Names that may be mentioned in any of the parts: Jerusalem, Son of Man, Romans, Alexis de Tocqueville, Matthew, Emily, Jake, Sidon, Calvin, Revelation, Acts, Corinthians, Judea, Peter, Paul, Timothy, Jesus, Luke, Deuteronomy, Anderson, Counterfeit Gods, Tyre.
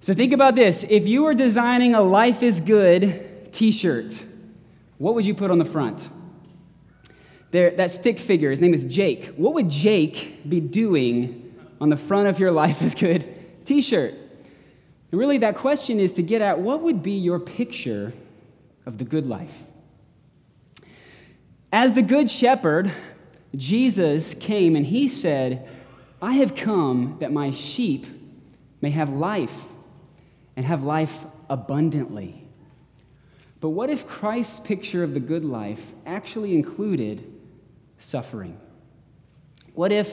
So think about this. If you were designing a Life is Good t-shirt, what would you put on the front? There, that stick figure, his name is Jake. What would Jake be doing on the front of your Life is Good t-shirt? And really, that question is to get at what would be your picture of the good life? As the Good Shepherd, Jesus came and he said, I have come that my sheep may have life and have life abundantly. But what if Christ's picture of the good life actually included suffering? What if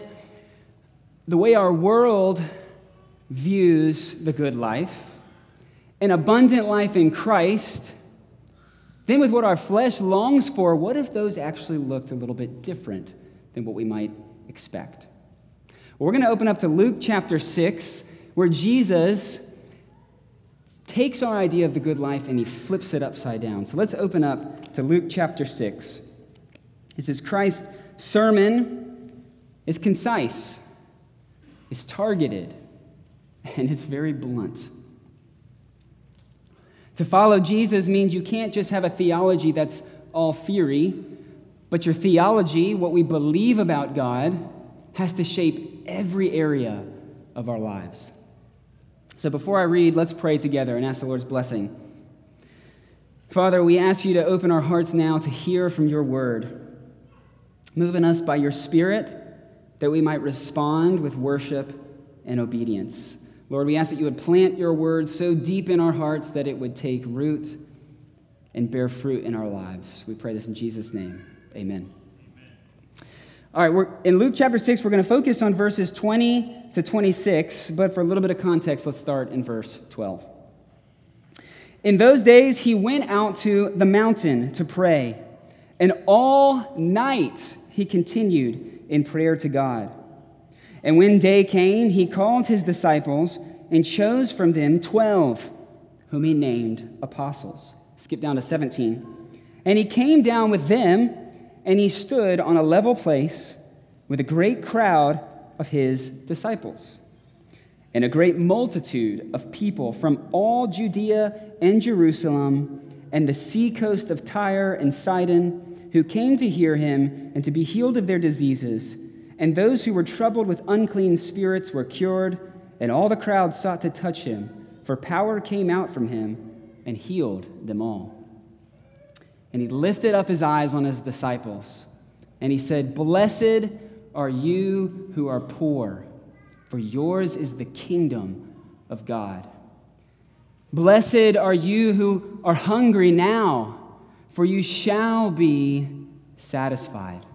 the way our world views the good life, an abundant life in Christ, then with what our flesh longs for, what if those actually looked a little bit different than what we might expect? We're going to open up to Luke chapter 6, where Jesus takes our idea of the good life and he flips it upside down. So let's open up to Luke chapter 6. This is Christ's sermon. It's concise, it's targeted, and it's very blunt. To follow Jesus means you can't just have a theology that's all theory, but your theology, what we believe about God, has to shape every area of our lives. So before I read, let's pray together and ask the Lord's blessing. Father, we ask you to open our hearts now to hear from your word. Move in us by your Spirit that we might respond with worship and obedience. Lord, we ask that you would plant your word so deep in our hearts that it would take root and bear fruit in our lives. We pray this in Jesus' name. Amen. All right, we're in Luke chapter 6, we're going to focus on verses 20 to 26, but for a little bit of context, let's start in verse 12. In those days, he went out to the mountain to pray, and all night he continued in prayer to God. And when day came, he called his disciples and chose from them 12, whom he named apostles. Skip down to 17. And he came down with them, and he stood on a level place with a great crowd of his disciples and a great multitude of people from all Judea and Jerusalem and the seacoast of Tyre and Sidon, who came to hear him and to be healed of their diseases. And those who were troubled with unclean spirits were cured, and all the crowd sought to touch him, for power came out from him and healed them all. And he lifted up his eyes on his disciples, and he said, Blessed are you who are poor, for yours is the kingdom of God. Blessed are you who are hungry now, for you shall be satisfied.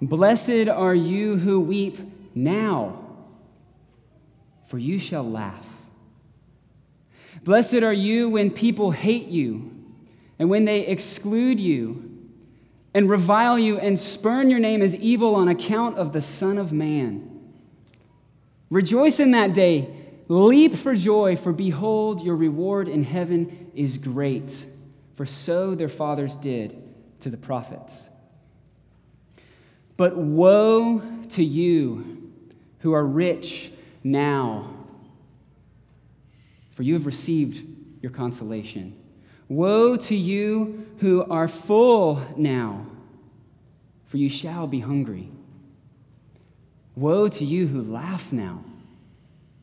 Blessed are you who weep now, for you shall laugh. Blessed are you when people hate you, and when they exclude you, and revile you, and spurn your name as evil on account of the Son of Man. Rejoice in that day, leap for joy, for behold, your reward in heaven is great, for so their fathers did to the prophets. But woe to you who are rich now, for you have received your consolation. Woe to you who are full now, for you shall be hungry. Woe to you who laugh now,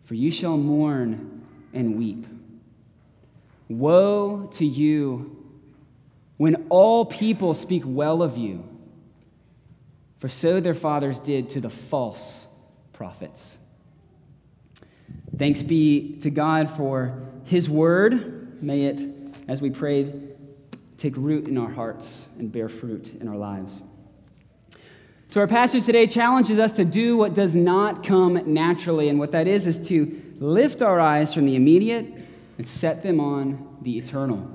for you shall mourn and weep. Woe to you when all people speak well of you, for so their fathers did to the false prophets. Thanks be to God for his word. May it, as we prayed, take root in our hearts and bear fruit in our lives. So our passage today challenges us to do what does not come naturally, and what that is to lift our eyes from the immediate and set them on the eternal.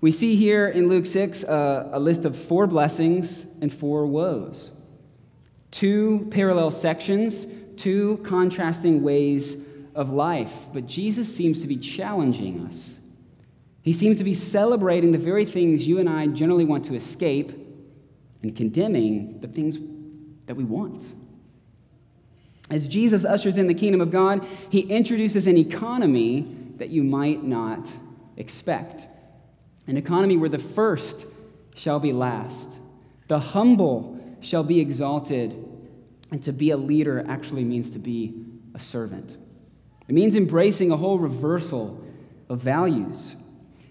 We see here in Luke 6 a list of 4 blessings and 4 woes. 2 parallel sections, 2 contrasting ways of life. But Jesus seems to be challenging us. He seems to be celebrating the very things you and I generally want to escape and condemning the things that we want. As Jesus ushers in the kingdom of God, he introduces an economy that you might not expect. An economy where the first shall be last, the humble shall be exalted, and to be a leader actually means to be a servant. It means embracing a whole reversal of values.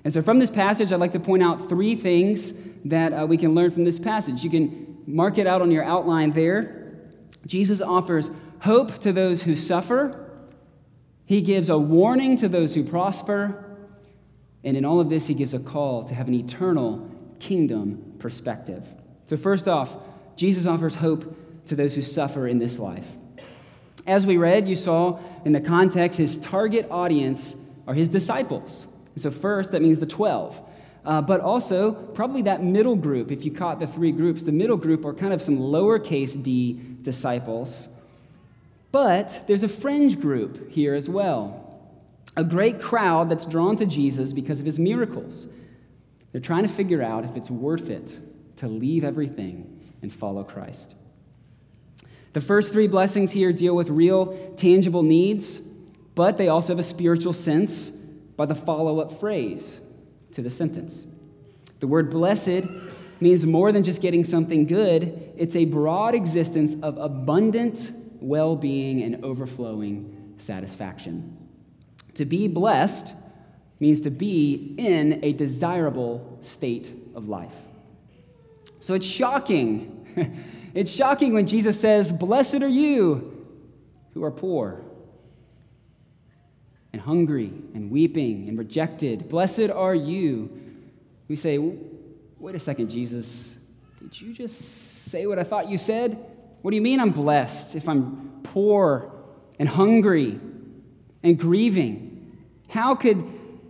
And so from this passage, I'd like to point out three things that we can learn from this passage. You can mark it out on your outline there. Jesus offers hope to those who suffer. He gives a warning to those who prosper. And in all of this, he gives a call to have an eternal kingdom perspective. So first off, Jesus offers hope to those who suffer in this life. As we read, you saw in the context, his target audience are his disciples. And so first, that means the 12. But also, probably that middle group, if you caught the three groups, the middle group are kind of some lowercase d disciples. But there's a fringe group here as well. A great crowd that's drawn to Jesus because of his miracles. They're trying to figure out if it's worth it to leave everything and follow Christ. The first three blessings here deal with real, tangible needs, but they also have a spiritual sense by the follow-up phrase to the sentence. The word blessed means more than just getting something good. It's a broad existence of abundant well-being and overflowing satisfaction. To be blessed means to be in a desirable state of life. So it's shocking. It's shocking when Jesus says, "Blessed are you who are poor and hungry and weeping and rejected. Blessed are you." We say, "Wait a second, Jesus. Did you just say what I thought you said? What do you mean I'm blessed if I'm poor and hungry and grieving? How could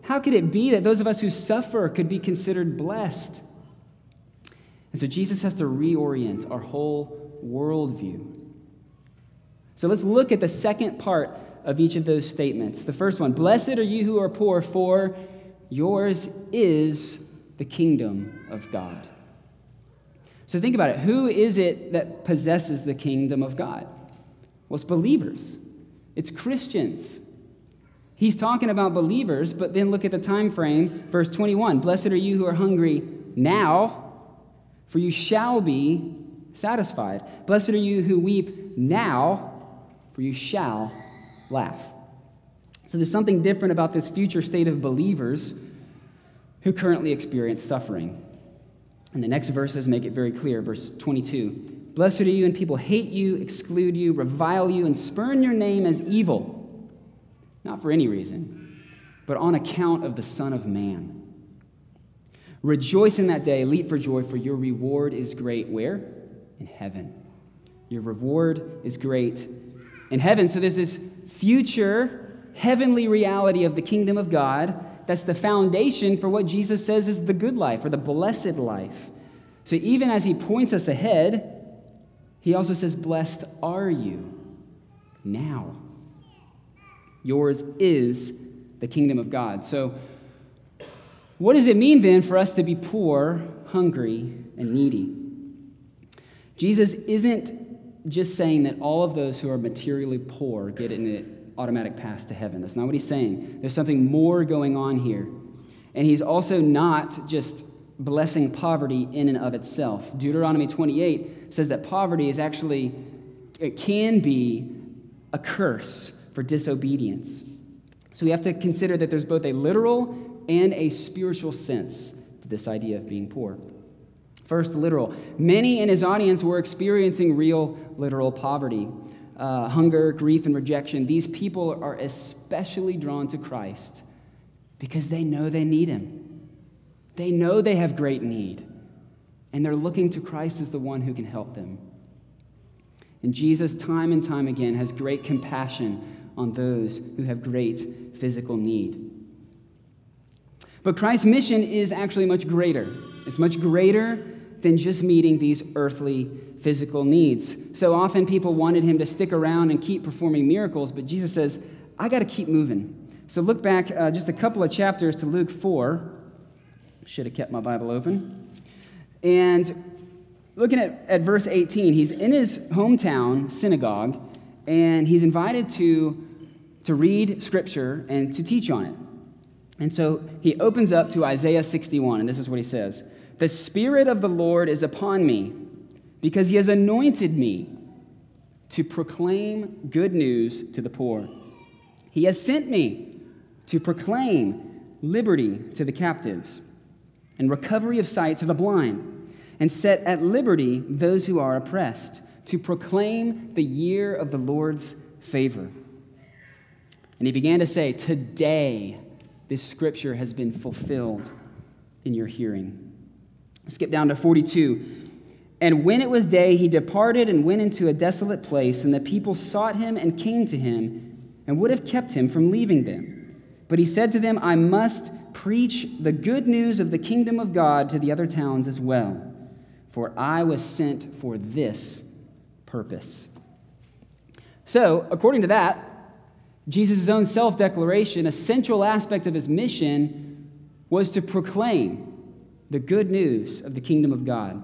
it be that those of us who suffer could be considered blessed?" And so Jesus has to reorient our whole worldview. So let's look at the second part of each of those statements. The first one, "Blessed are you who are poor, for yours is the kingdom of God." So think about it. Who is it that possesses the kingdom of God? Well, it's believers. It's Christians. He's talking about believers, but then look at the time frame, verse 21. "Blessed are you who are hungry now, for you shall be satisfied. Blessed are you who weep now, for you shall laugh." So there's something different about this future state of believers who currently experience suffering. And the next verses make it very clear, verse 22. "Blessed are you when people hate you, exclude you, revile you, and spurn your name as evil. Not for any reason, but on account of the Son of Man. Rejoice in that day, leap for joy, for your reward is great." Where? In heaven. Your reward is great in heaven. So there's this future heavenly reality of the kingdom of God that's the foundation for what Jesus says is the good life or the blessed life. So even as he points us ahead, he also says, "Blessed are you now." Yours is the kingdom of God. So what does it mean then for us to be poor, hungry, and needy? Jesus isn't just saying that all of those who are materially poor get an automatic pass to heaven. That's not what he's saying. There's something more going on here. And he's also not just blessing poverty in and of itself. Deuteronomy 28 says that poverty is actually, it can be a curse for disobedience. So we have to consider that there's both a literal and a spiritual sense to this idea of being poor. First, literal. Many in his audience were experiencing real, literal poverty. Hunger, grief, and rejection. These people are especially drawn to Christ because they know they need him. They know they have great need, and they're looking to Christ as the one who can help them. And Jesus, time and time again, has great compassion on those who have great physical need. But Christ's mission is actually much greater. It's much greater than just meeting these earthly physical needs. So often people wanted him to stick around and keep performing miracles, but Jesus says, "I got to keep moving." So look back just a couple of chapters to Luke 4. Should have kept my Bible open. And looking at verse 18, he's in his hometown synagogue, and he's invited to read Scripture and to teach on it. And so he opens up to Isaiah 61, and this is what he says. The Spirit of the Lord is upon me, because he has anointed me to proclaim good news to the poor. He has sent me to proclaim liberty to the captives and recovery of sight to the blind, and set at liberty those who are oppressed, to proclaim the year of the Lord's favor. And he began to say, today this scripture has been fulfilled in your hearing. Skip down to 42. And when it was day, he departed and went into a desolate place, and the people sought him and came to him, and would have kept him from leaving them. But he said to them, I must preach the good news of the kingdom of God to the other towns as well, for I was sent for this purpose. So, according to that, Jesus' own self-declaration, a central aspect of his mission was to proclaim the good news of the kingdom of God.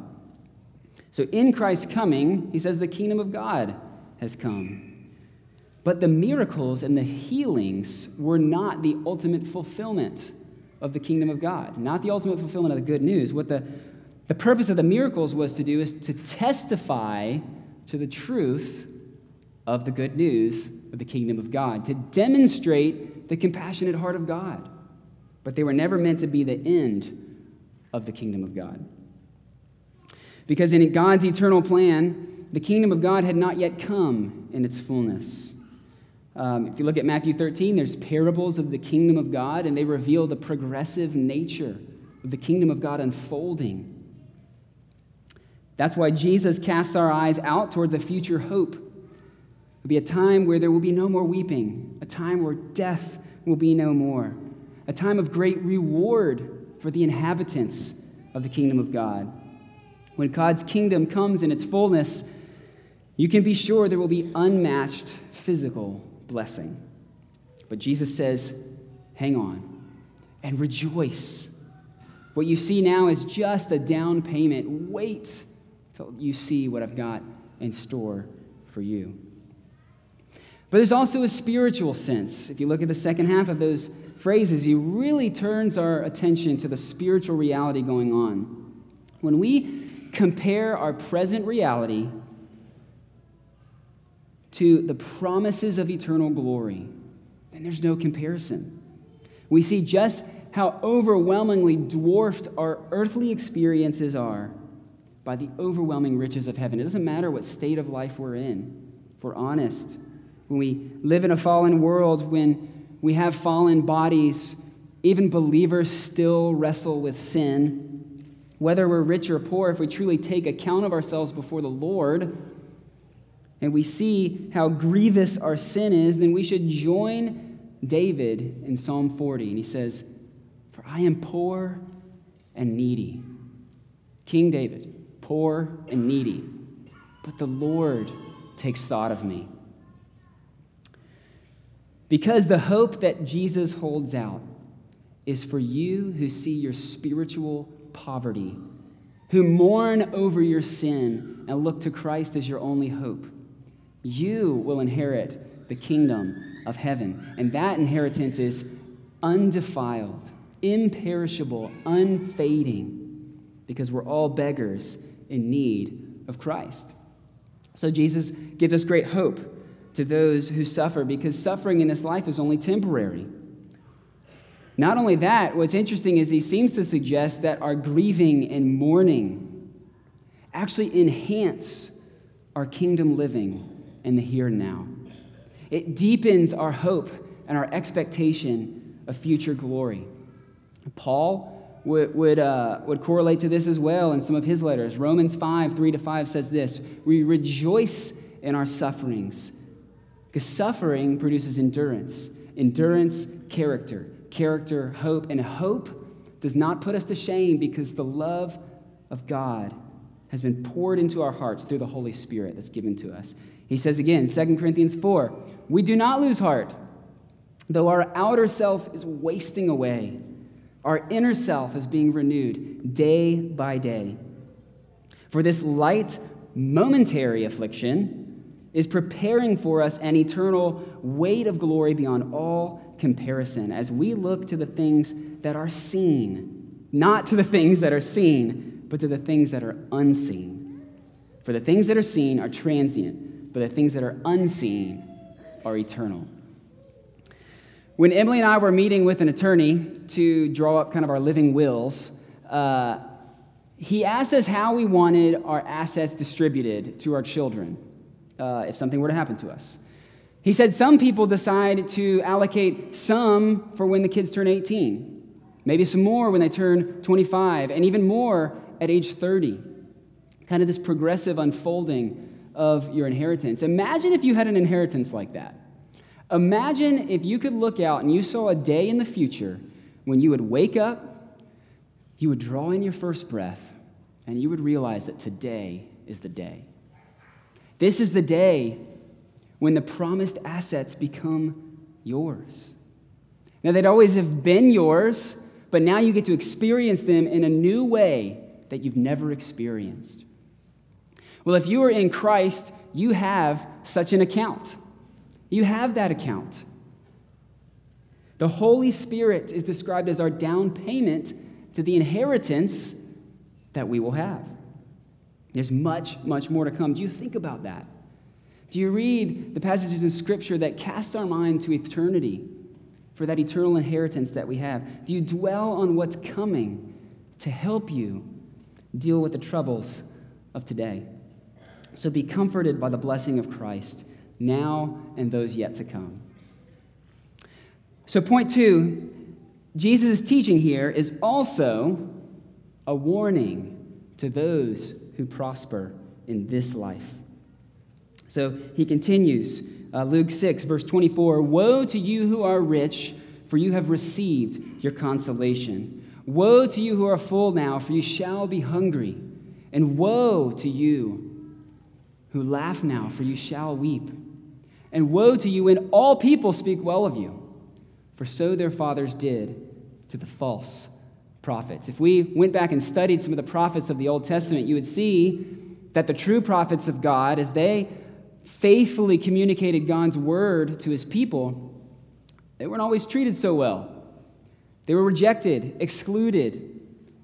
So in Christ's coming, he says the kingdom of God has come. But the miracles and the healings were not the ultimate fulfillment of the kingdom of God, not the ultimate fulfillment of the good news. What the purpose of the miracles was to do is to testify to the truth of the good news of the kingdom of God, to demonstrate the compassionate heart of God. But they were never meant to be the end of the kingdom of God. Because in God's eternal plan, the kingdom of God had not yet come in its fullness. If you look at Matthew 13, there's parables of the kingdom of God, and they reveal the progressive nature of the kingdom of God unfolding. That's why Jesus casts our eyes out towards a future hope. It'll be a time where there will be no more weeping, a time where death will be no more, a time of great reward for the inhabitants of the kingdom of God. When God's kingdom comes in its fullness, you can be sure there will be unmatched physical blessing. But Jesus says, hang on and rejoice. What you see now is just a down payment. Wait till you see what I've got in store for you. But there's also a spiritual sense. If you look at the second half of those phrases, he really turns our attention to the spiritual reality going on. When we compare our present reality to the promises of eternal glory, and there's no comparison. We see just how overwhelmingly dwarfed our earthly experiences are by the overwhelming riches of heaven. It doesn't matter what state of life we're in, if we're honest. When we live in a fallen world, when we have fallen bodies, even believers still wrestle with sin. Whether we're rich or poor, if we truly take account of ourselves before the Lord and we see how grievous our sin is, then we should join David in Psalm 40. And he says, for I am poor and needy. King David, poor and needy. But the Lord takes thought of me. Because the hope that Jesus holds out is for you who see your spiritual poverty, who mourn over your sin and look to Christ as your only hope. You will inherit the kingdom of heaven, and that inheritance is undefiled, imperishable, unfading, because we're all beggars in need of Christ. So Jesus gives us great hope to those who suffer, because suffering in this life is only temporary. Not only that, what's interesting is he seems to suggest that our grieving and mourning actually enhance our kingdom living in the here and now. It deepens our hope and our expectation of future glory. Paul would correlate to this as well in some of his letters. Romans 5:3-5 says this, we rejoice in our sufferings, because suffering produces endurance, endurance, character, character, hope, and hope does not put us to shame because the love of God has been poured into our hearts through the Holy Spirit that's given to us. He says again, 2 Corinthians 4, we do not lose heart, though our outer self is wasting away. Our inner self is being renewed day by day. For this light, momentary affliction is preparing for us an eternal weight of glory beyond all comparison as we look to the things that are seen, not to the things that are seen, but to the things that are unseen. For the things that are seen are transient, but the things that are unseen are eternal. When Emily and I were meeting with an attorney to draw up kind of our living wills, he asked us how we wanted our assets distributed to our children if something were to happen to us. He said some people decide to allocate some for when the kids turn 18, maybe some more when they turn 25, and even more at age 30. Kind of this progressive unfolding of your inheritance. Imagine if you had an inheritance like that. Imagine if you could look out and you saw a day in the future when you would wake up, you would draw in your first breath, and you would realize that today is the day. This is the day when the promised assets become yours. Now, they'd always have been yours, but now you get to experience them in a new way that you've never experienced. Well, if you are in Christ, you have such an account. You have that account. The Holy Spirit is described as our down payment to the inheritance that we will have. There's much, much more to come. Do you think about that? Do you read the passages in Scripture that cast our mind to eternity for that eternal inheritance that we have? Do you dwell on what's coming to help you deal with the troubles of today? So be comforted by the blessing of Christ now and those yet to come. So point two, Jesus' teaching here is also a warning to those who prosper in this life. So he continues, Luke 6, verse 24, "Woe to you who are rich, for you have received your consolation. Woe to you who are full now, for you shall be hungry. And woe to you who laugh now, for you shall weep. And woe to you when all people speak well of you, for so their fathers did to the false prophets." If we went back and studied some of the prophets of the Old Testament, you would see that the true prophets of God, as they faithfully communicated God's word to his people, they weren't always treated so well. They were rejected, excluded,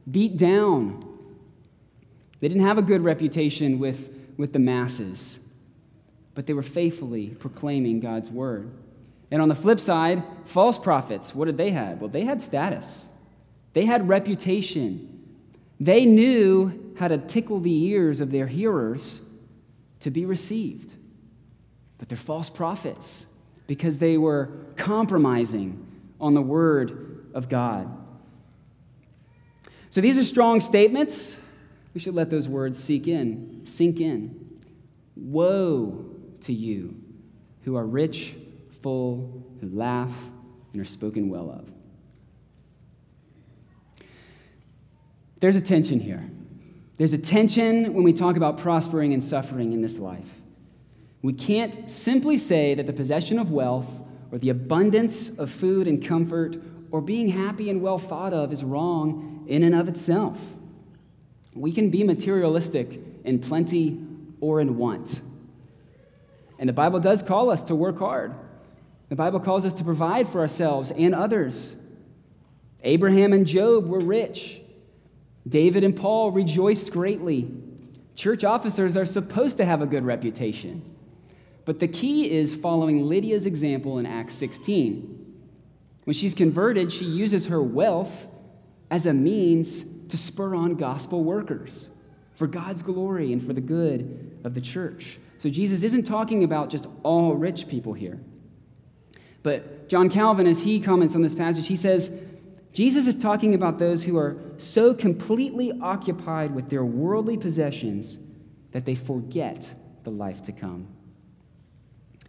beat down. They didn't have a good reputation with the masses, but they were faithfully proclaiming God's word. And on the flip side, false prophets, what did they have? Well, they had status. They had reputation. They knew how to tickle the ears of their hearers to be received. But they're false prophets because they were compromising on the word of God. So these are strong statements. We should let those words sink in. Woe to you who are rich, full, who laugh, and are spoken well of. There's a tension here. There's a tension when we talk about prospering and suffering in this life. We can't simply say that the possession of wealth or the abundance of food and comfort or being happy and well thought of is wrong in and of itself. We can be materialistic in plenty or in want. And the Bible does call us to work hard. The Bible calls us to provide for ourselves and others. Abraham and Job were rich. David and Paul rejoiced greatly. Church officers are supposed to have a good reputation. But the key is following Lydia's example in Acts 16. When she's converted, she uses her wealth as a means to spur on gospel workers for God's glory and for the good of the church. So Jesus isn't talking about just all rich people here. But John Calvin, as he comments on this passage, he says, Jesus is talking about those who are so completely occupied with their worldly possessions that they forget the life to come.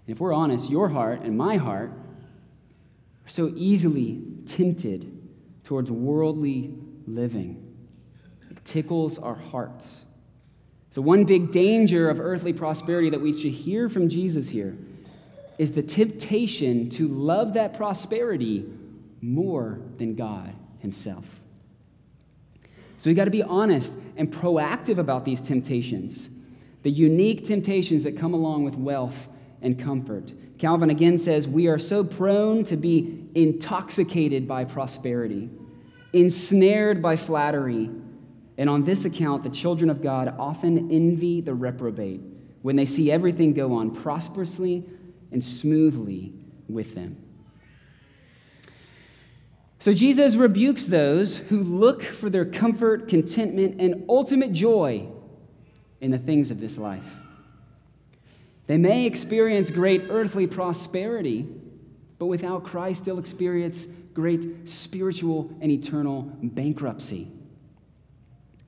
And if we're honest, your heart and my heart are so easily tempted towards worldly living. It tickles our hearts. So one big danger of earthly prosperity that we should hear from Jesus here is the temptation to love that prosperity more than God himself. So we got to be honest and proactive about these temptations. the unique temptations that come along with wealth and comfort. Calvin again says, we are so prone to be intoxicated by prosperity, ensnared by flattery, and on this account, the children of God often envy the reprobate when they see everything go on prosperously and smoothly with them. So Jesus rebukes those who look for their comfort, contentment, and ultimate joy in the things of this life. They may experience great earthly prosperity, but without Christ, they'll experience great spiritual and eternal bankruptcy.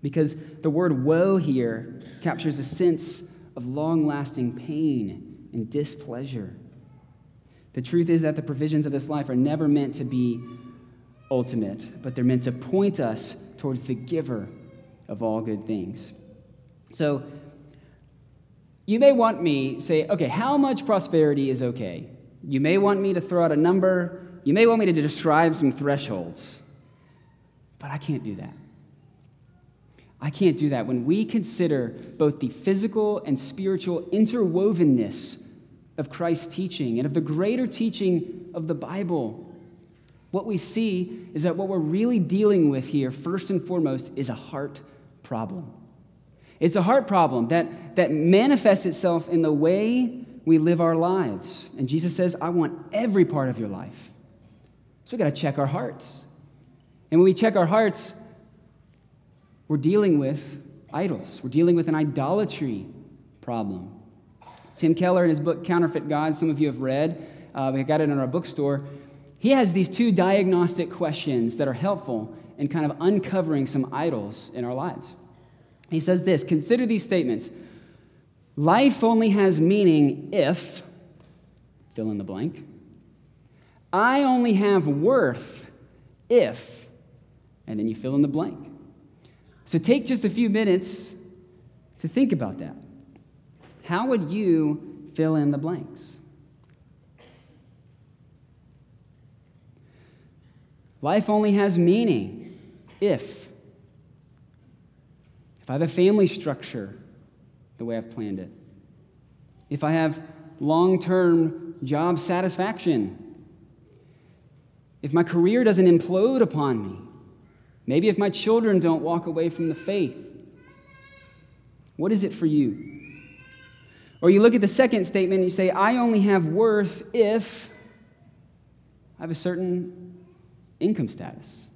Because the word woe here captures a sense of long-lasting pain and displeasure. The truth is that the provisions of this life are never meant to be ultimate, but they're meant to point us towards the giver of all good things. So you may want me to say, okay, how much prosperity is okay? You may want me to throw out a number. You may want me to describe some thresholds. But I can't do that. I can't do that. When we consider both the physical and spiritual interwovenness of Christ's teaching and of the greater teaching of the Bible, what we see is that what we're really dealing with here, first and foremost, is a heart problem. It's a heart problem that manifests itself in the way we live our lives. And Jesus says, I want every part of your life. So we've got to check our hearts. And when we check our hearts, we're dealing with idols. We're dealing with an idolatry problem. Tim Keller, in his book Counterfeit Gods, some of you have read, we got it in our bookstore, he has these two diagnostic questions that are helpful in kind of uncovering some idols in our lives. He says this, consider these statements. Life only has meaning if, fill in the blank, I only have worth if, and then you fill in the blank. So take just a few minutes to think about that. How would you fill in the blanks? Life only has meaning if I have a family structure the way I've planned it, if I have long-term job satisfaction, if my career doesn't implode upon me, maybe if my children don't walk away from the faith. What is it for you? Or you look at the second statement and you say, I only have worth if I have a certain income status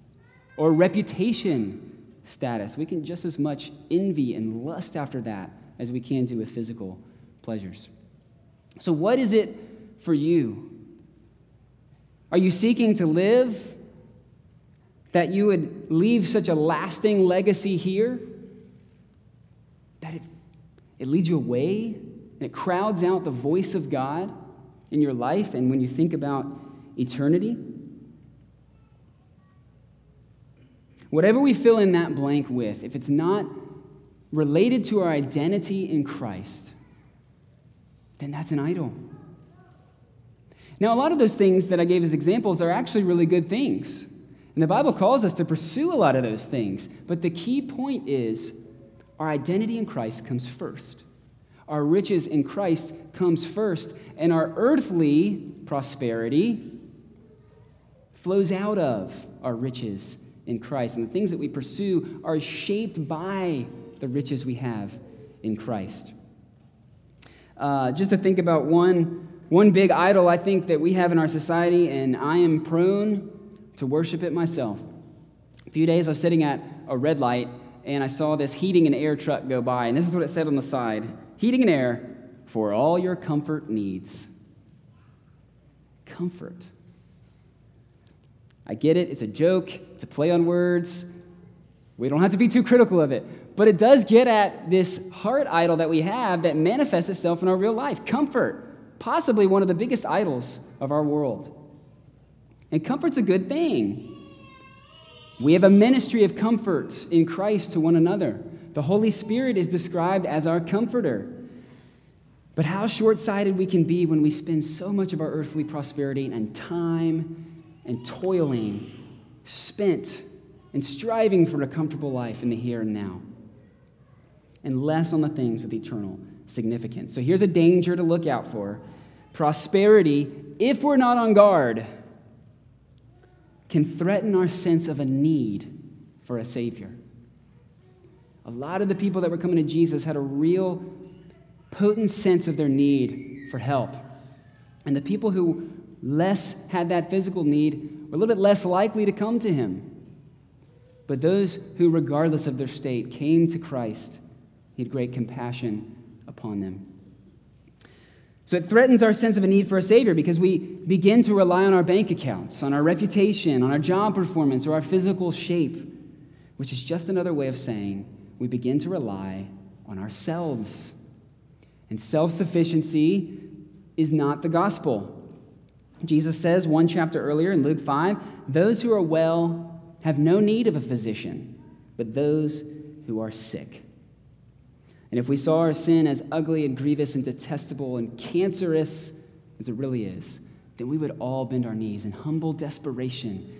or reputation status. We can just as much envy and lust after that as we can do with physical pleasures. So what is it for you? Are you seeking to live that you would leave such a lasting legacy here that it leads you away and it crowds out the voice of God in your life and when you think about eternity? Whatever we fill in that blank with, if it's not related to our identity in Christ, then that's an idol. Now, a lot of those things that I gave as examples are actually really good things. And the Bible calls us to pursue a lot of those things. But the key point is our identity in Christ comes first. Our riches in Christ comes first. And our earthly prosperity flows out of our riches in Christ. And the things that we pursue are shaped by the riches we have in Christ. Just to think about one big idol I think that we have in our society, and I am prone to worship it myself. A few days I was sitting at a red light and I saw this heating and air truck go by, and this is what it said on the side: heating and air for all your comfort needs. Comfort. I get it, it's a joke, it's a play on words. We don't have to be too critical of it, but it does get at this heart idol that we have that manifests itself in our real life. Comfort, possibly one of the biggest idols of our world. And comfort's a good thing. We have a ministry of comfort in Christ to one another. The Holy Spirit is described as our comforter. But how short-sighted we can be when we spend so much of our earthly prosperity and time and toiling spent and striving for a comfortable life in the here and now. and less on the things with eternal significance. So here's a danger to look out for. Prosperity, if we're not on guard, can threaten our sense of a need for a Savior. A lot of the people that were coming to Jesus had a real potent sense of their need for help. And the people who less had that physical need were a little bit less likely to come to him. But those who, regardless of their state, came to Christ, he had great compassion upon them. So it threatens our sense of a need for a Savior because we begin to rely on our bank accounts, on our reputation, on our job performance, or our physical shape, which is just another way of saying we begin to rely on ourselves. And self-sufficiency is not the gospel. Jesus says one chapter earlier in Luke 5, those who are well have no need of a physician, but those who are sick. And if we saw our sin as ugly and grievous and detestable and cancerous, as it really is, then we would all bend our knees in humble desperation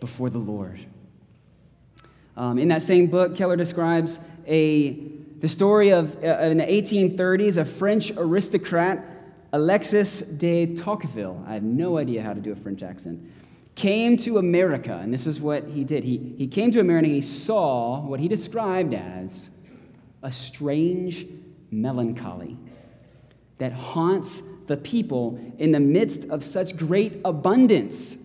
before the Lord. In that same book, Keller describes the story of, in the 1830s, a French aristocrat, Alexis de Tocqueville. I have no idea how to do a French accent. Came to America, and this is what he did. He came to America, and he saw what he described as a strange melancholy that haunts the people in the midst of such great abundance.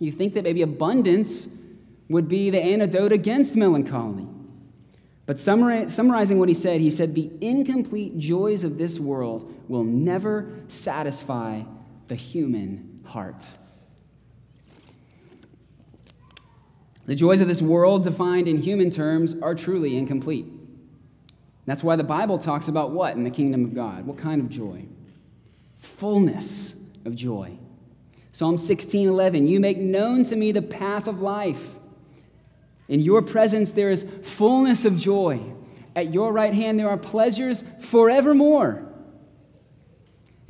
You think that maybe abundance would be the antidote against melancholy. But summarizing what he said, the incomplete joys of this world will never satisfy the human heart. The joys of this world, defined in human terms, are truly incomplete. That's why the Bible talks about what in the kingdom of God? What kind of joy? Fullness of joy. Psalm 16:11, you make known to me the path of life. In your presence there is fullness of joy. At your right hand there are pleasures forevermore.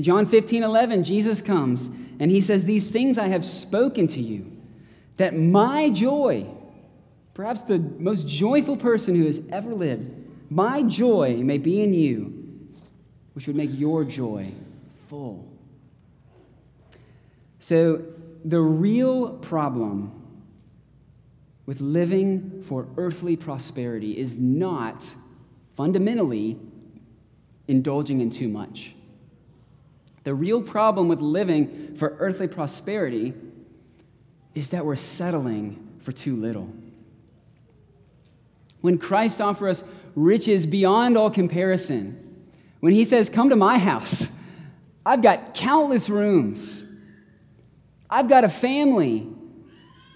John 15:11, Jesus comes and he says, these things I have spoken to you, that my joy, perhaps the most joyful person who has ever lived, my joy may be in you, which would make your joy full. So the real problem with living for earthly prosperity is not fundamentally indulging in too much. The real problem with living for earthly prosperity is that we're settling for too little. When Christ offers us riches beyond all comparison, when he says, come to my house, I've got countless rooms. I've got a family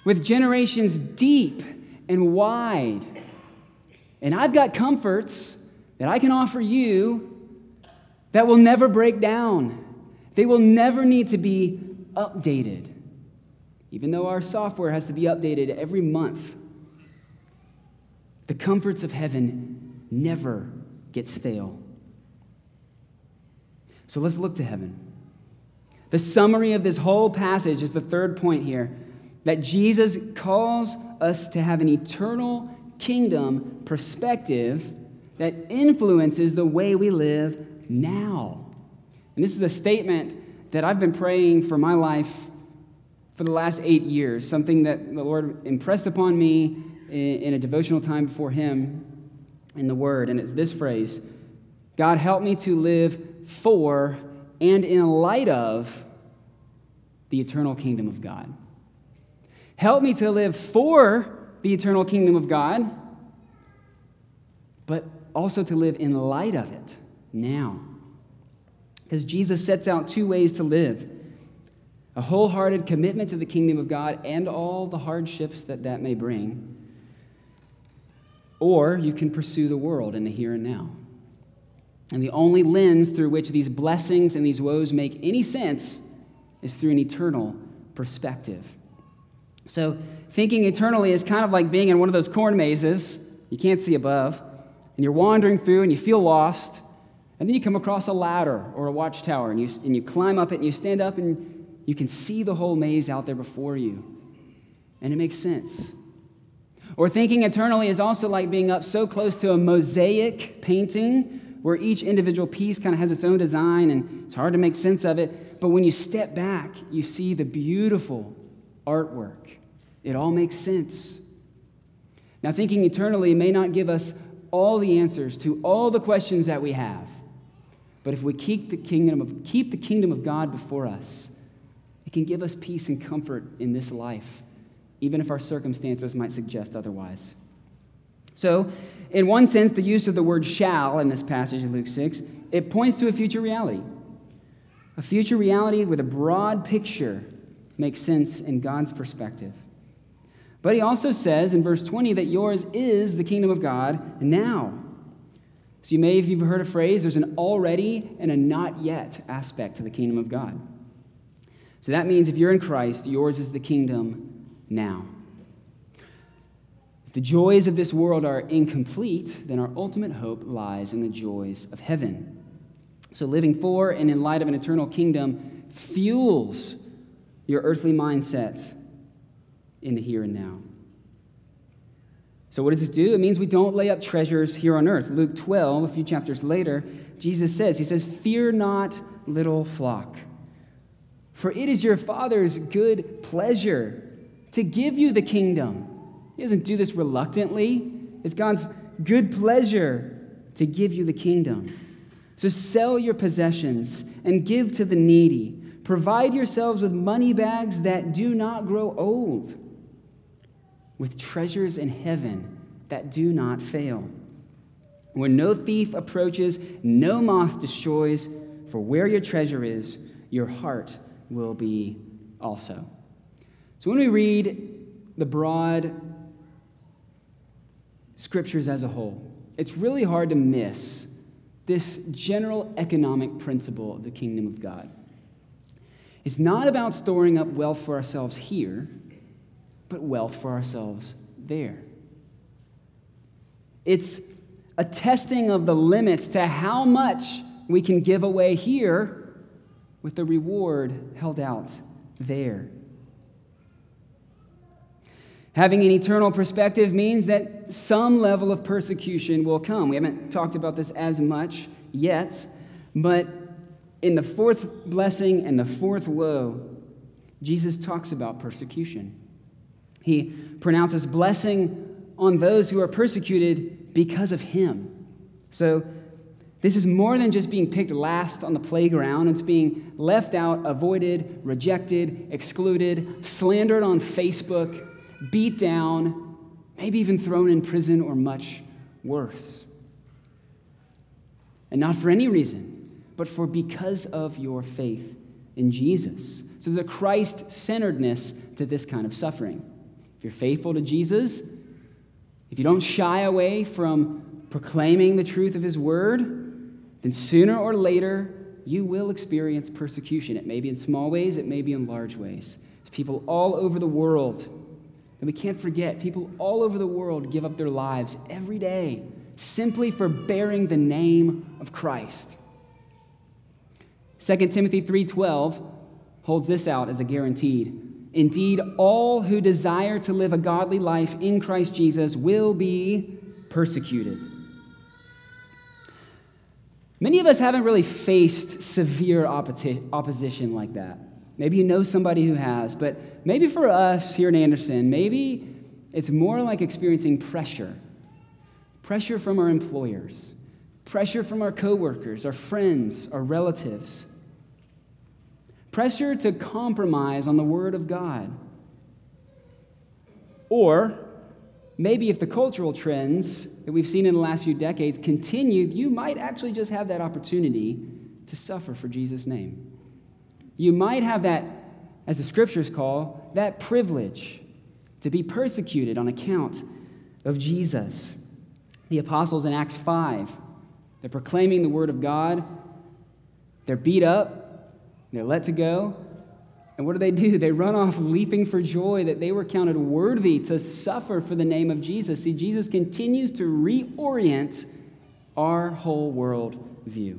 with generations deep and wide. And I've got comforts that I can offer you that will never break down. They will never need to be updated, even though our software has to be updated every month. The comforts of heaven never get stale. So let's look to heaven. The summary of this whole passage is the third point here, that Jesus calls us to have an eternal kingdom perspective that influences the way we live now. And this is a statement that I've been praying for my life for the last 8 years, something that the Lord impressed upon me in a devotional time before him in the Word, and it's this phrase, God, help me to live for and in light of the eternal kingdom of God. Help me to live for the eternal kingdom of God, but also to live in light of it now. Because Jesus sets out two ways to live. A wholehearted commitment to the kingdom of God and all the hardships that may bring. Or you can pursue the world in the here and now. And the only lens through which these blessings and these woes make any sense is through an eternal perspective. So thinking eternally is kind of like being in one of those corn mazes you can't see above, and you're wandering through and you feel lost, and then you come across a ladder or a watchtower, and you climb up it and you stand up and you can see the whole maze out there before you, and it makes sense. Or thinking eternally is also like being up so close to a mosaic painting where each individual piece kind of has its own design and it's hard to make sense of it. But when you step back, you see the beautiful artwork. It all makes sense. Now, thinking eternally may not give us all the answers to all the questions that we have. But if we keep the kingdom of God before us, it can give us peace and comfort in this life, even if our circumstances might suggest otherwise. So, in one sense, the use of the word shall in this passage in Luke 6, it points to a future reality. A future reality with a broad picture makes sense in God's perspective. But he also says in verse 20 that yours is the kingdom of God now. So you may, if you've heard a phrase, there's an already and a not yet aspect to the kingdom of God. So that means if you're in Christ, yours is the kingdom now. If the joys of this world are incomplete, then our ultimate hope lies in the joys of heaven. So living for and in light of an eternal kingdom fuels your earthly mindset in the here and now. So what does this do? It means we don't lay up treasures here on earth. Luke 12, a few chapters later, Jesus says, he says, "Fear not, little flock, for it is your Father's good pleasure to give you the kingdom." He doesn't do this reluctantly. It's God's good pleasure to give you the kingdom. So sell your possessions and give to the needy. Provide yourselves with money bags that do not grow old, with treasures in heaven that do not fail, where no thief approaches, no moth destroys, for where your treasure is, your heart will be also. So when we read the broad scriptures as a whole, it's really hard to miss this general economic principle of the kingdom of God. It's not about storing up wealth for ourselves here, but wealth for ourselves there. It's a testing of the limits to how much we can give away here with the reward held out there. Having an eternal perspective means that some level of persecution will come. We haven't talked about this as much yet, but in the fourth blessing and the fourth woe, Jesus talks about persecution. He pronounces blessing on those who are persecuted because of him. So this is more than just being picked last on the playground. It's being left out, avoided, rejected, excluded, slandered on Facebook, beat down, maybe even thrown in prison or much worse. And not for any reason, but for because of your faith in Jesus. So there's a Christ-centeredness to this kind of suffering. If you're faithful to Jesus, if you don't shy away from proclaiming the truth of his word, then sooner or later, you will experience persecution. It may be in small ways, it may be in large ways. It's people all over the world. And we can't forget, people all over the world give up their lives every day simply for bearing the name of Christ. 2 Timothy 3:12 holds this out as a guaranteed. Indeed, all who desire to live a godly life in Christ Jesus will be persecuted. Many of us haven't really faced severe opposition like that. Maybe you know somebody who has, but maybe for us here in Anderson, maybe it's more like experiencing pressure. Pressure from our employers, pressure from our coworkers, our friends, our relatives. Pressure to compromise on the Word of God. Or maybe if the cultural trends that we've seen in the last few decades continue, you might actually just have that opportunity to suffer for Jesus' name. You might have that, as the Scriptures call, that privilege to be persecuted on account of Jesus. The apostles in Acts 5, they're proclaiming the Word of God. They're beat up. They're let to go, and what do? They run off leaping for joy that they were counted worthy to suffer for the name of Jesus. See, Jesus continues to reorient our whole world view.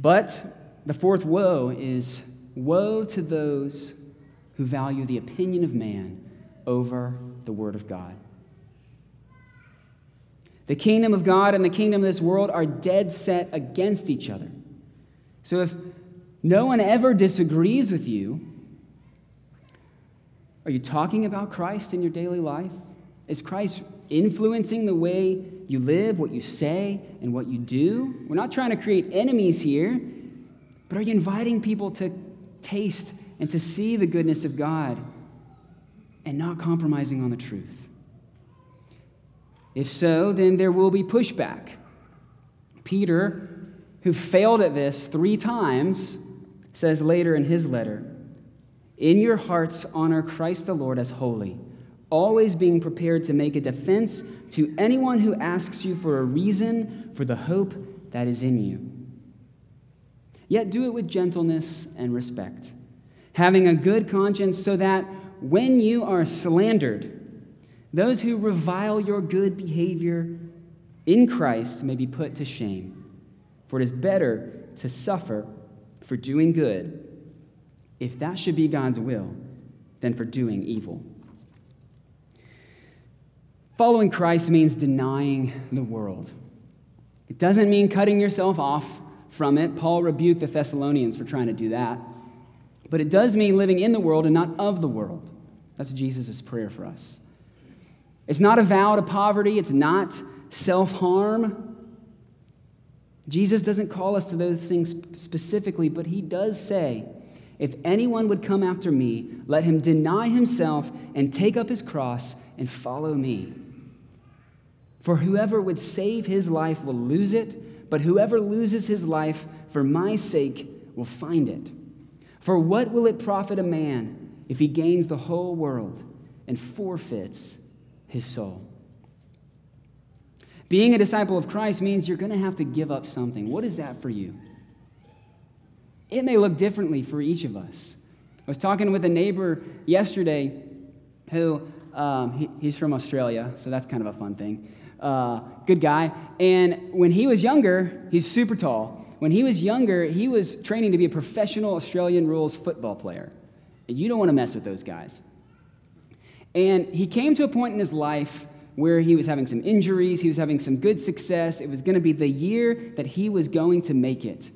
But the fourth woe is woe to those who value the opinion of man over the Word of God. The kingdom of God and the kingdom of this world are dead set against each other. So if no one ever disagrees with you, are you talking about Christ in your daily life? Is Christ influencing the way you live, what you say, and what you do? We're not trying to create enemies here, but are you inviting people to taste and to see the goodness of God and not compromising on the truth? If so, then there will be pushback. Peter, who failed at this 3 times, says later in his letter, "In your hearts honor Christ the Lord as holy, always being prepared to make a defense to anyone who asks you for a reason for the hope that is in you. Yet do it with gentleness and respect, having a good conscience, so that when you are slandered, those who revile your good behavior in Christ may be put to shame. For it is better to suffer for doing good, if that should be God's will, than for doing evil." Following Christ means denying the world. It doesn't mean cutting yourself off from it. Paul rebuked the Thessalonians for trying to do that. But it does mean living in the world and not of the world. That's Jesus' prayer for us. It's not a vow to poverty. It's not self-harm. Jesus doesn't call us to those things specifically, but he does say, "If anyone would come after me, let him deny himself and take up his cross and follow me. For whoever would save his life will lose it, but whoever loses his life for my sake will find it. For what will it profit a man if he gains the whole world and forfeits his soul?" Being a disciple of Christ means you're going to have to give up something. What is that for you? It may look differently for each of us. I was talking with a neighbor yesterday who, he's from Australia, so that's kind of a fun thing. Good guy. And when he was younger, he's super tall. When he was younger, he was training to be a professional Australian rules football player. You don't want to mess with those guys. And he came to a point in his life where he was having some injuries, he was having some good success. It was going to be the year that he was going to make it.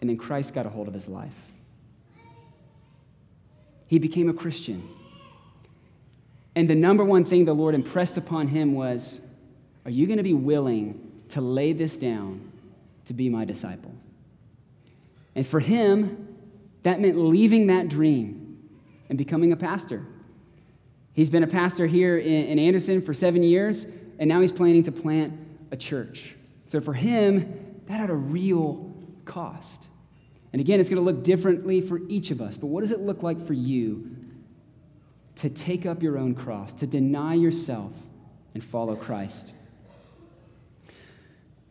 And then Christ got a hold of his life. He became a Christian. And the number one thing the Lord impressed upon him was, are you going to be willing to lay this down to be my disciple? And for him, that meant leaving that dream and becoming a pastor. He's been a pastor here in Anderson for 7 years, and now he's planning to plant a church. So for him, that had a real cost. And again, it's going to look differently for each of us, but what does it look like for you to take up your own cross, to deny yourself and follow Christ?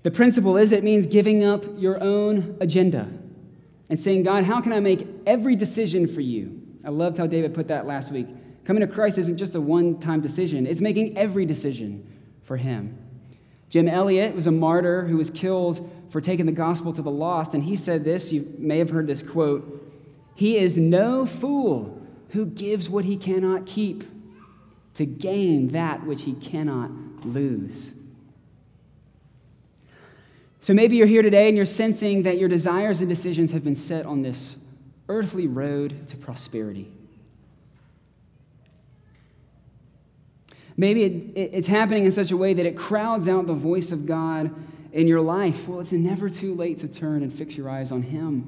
The principle is it means giving up your own agenda and saying, "God, how can I make every decision for you?" I loved how David put that last week. Coming to Christ isn't just a one-time decision. It's making every decision for him. Jim Elliott was a martyr who was killed for taking the gospel to the lost, and he said this, you may have heard this quote, "He is no fool who gives what he cannot keep to gain that which he cannot lose." So maybe you're here today and you're sensing that your desires and decisions have been set on this earthly road to prosperity. Maybe it's happening in such a way that it crowds out the voice of God in your life. Well, it's never too late to turn and fix your eyes on him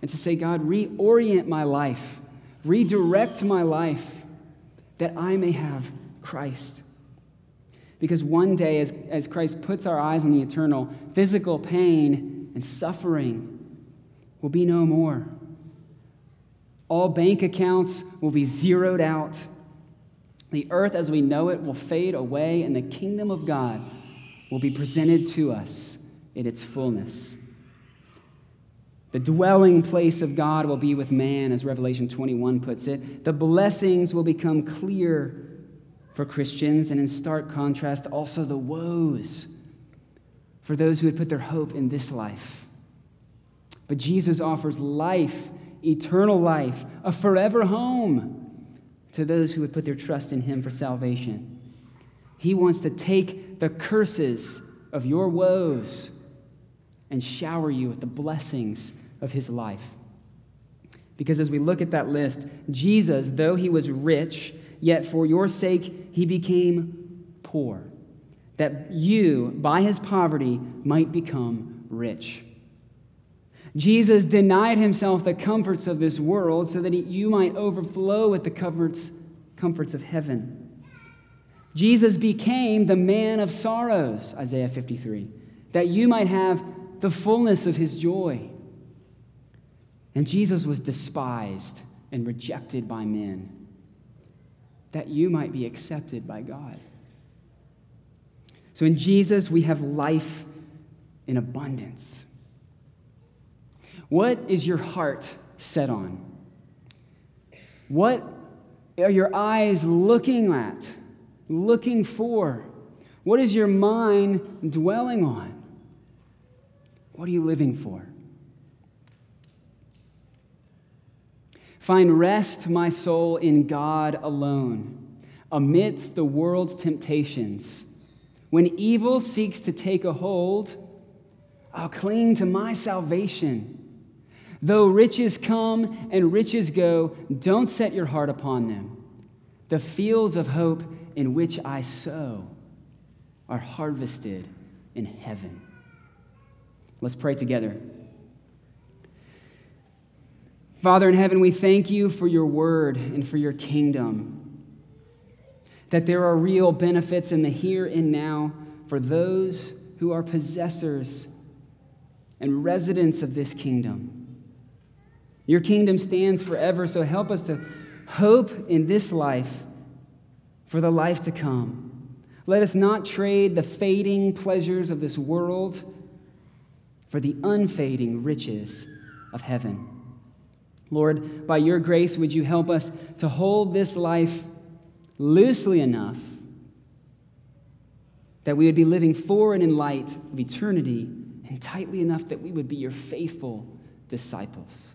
and to say, "God, reorient my life. Redirect my life that I may have Christ." Because one day, as Christ puts our eyes on the eternal, physical pain and suffering will be no more. All bank accounts will be zeroed out. The earth as we know it will fade away, and the kingdom of God will be presented to us in its fullness. The dwelling place of God will be with man, as Revelation 21 puts it. The blessings will become clear for Christians, and in stark contrast, also the woes for those who had put their hope in this life. But Jesus offers life, eternal life, a forever home to those who would put their trust in him for salvation. He wants to take the curses of your woes and shower you with the blessings of his life. Because as we look at that list, Jesus, though he was rich, yet for your sake he became poor, that you, by his poverty, might become rich. Jesus denied himself the comforts of this world so that you might overflow with the comforts of heaven. Jesus became the man of sorrows, Isaiah 53, that you might have the fullness of his joy. And Jesus was despised and rejected by men, that you might be accepted by God. So in Jesus, we have life in abundance. What is your heart set on? What are your eyes looking at, looking for? What is your mind dwelling on? What are you living for? Find rest, my soul, in God alone, amidst the world's temptations. When evil seeks to take a hold, I'll cling to my salvation. Though riches come and riches go, don't set your heart upon them. The fields of hope in which I sow are harvested in heaven. Let's pray together. Father in heaven, we thank you for your word and for your kingdom, that there are real benefits in the here and now for those who are possessors and residents of this kingdom. Your kingdom stands forever, so help us to hope in this life for the life to come. Let us not trade the fading pleasures of this world for the unfading riches of heaven. Lord, by your grace, would you help us to hold this life loosely enough that we would be living for and in light of eternity, and tightly enough that we would be your faithful disciples.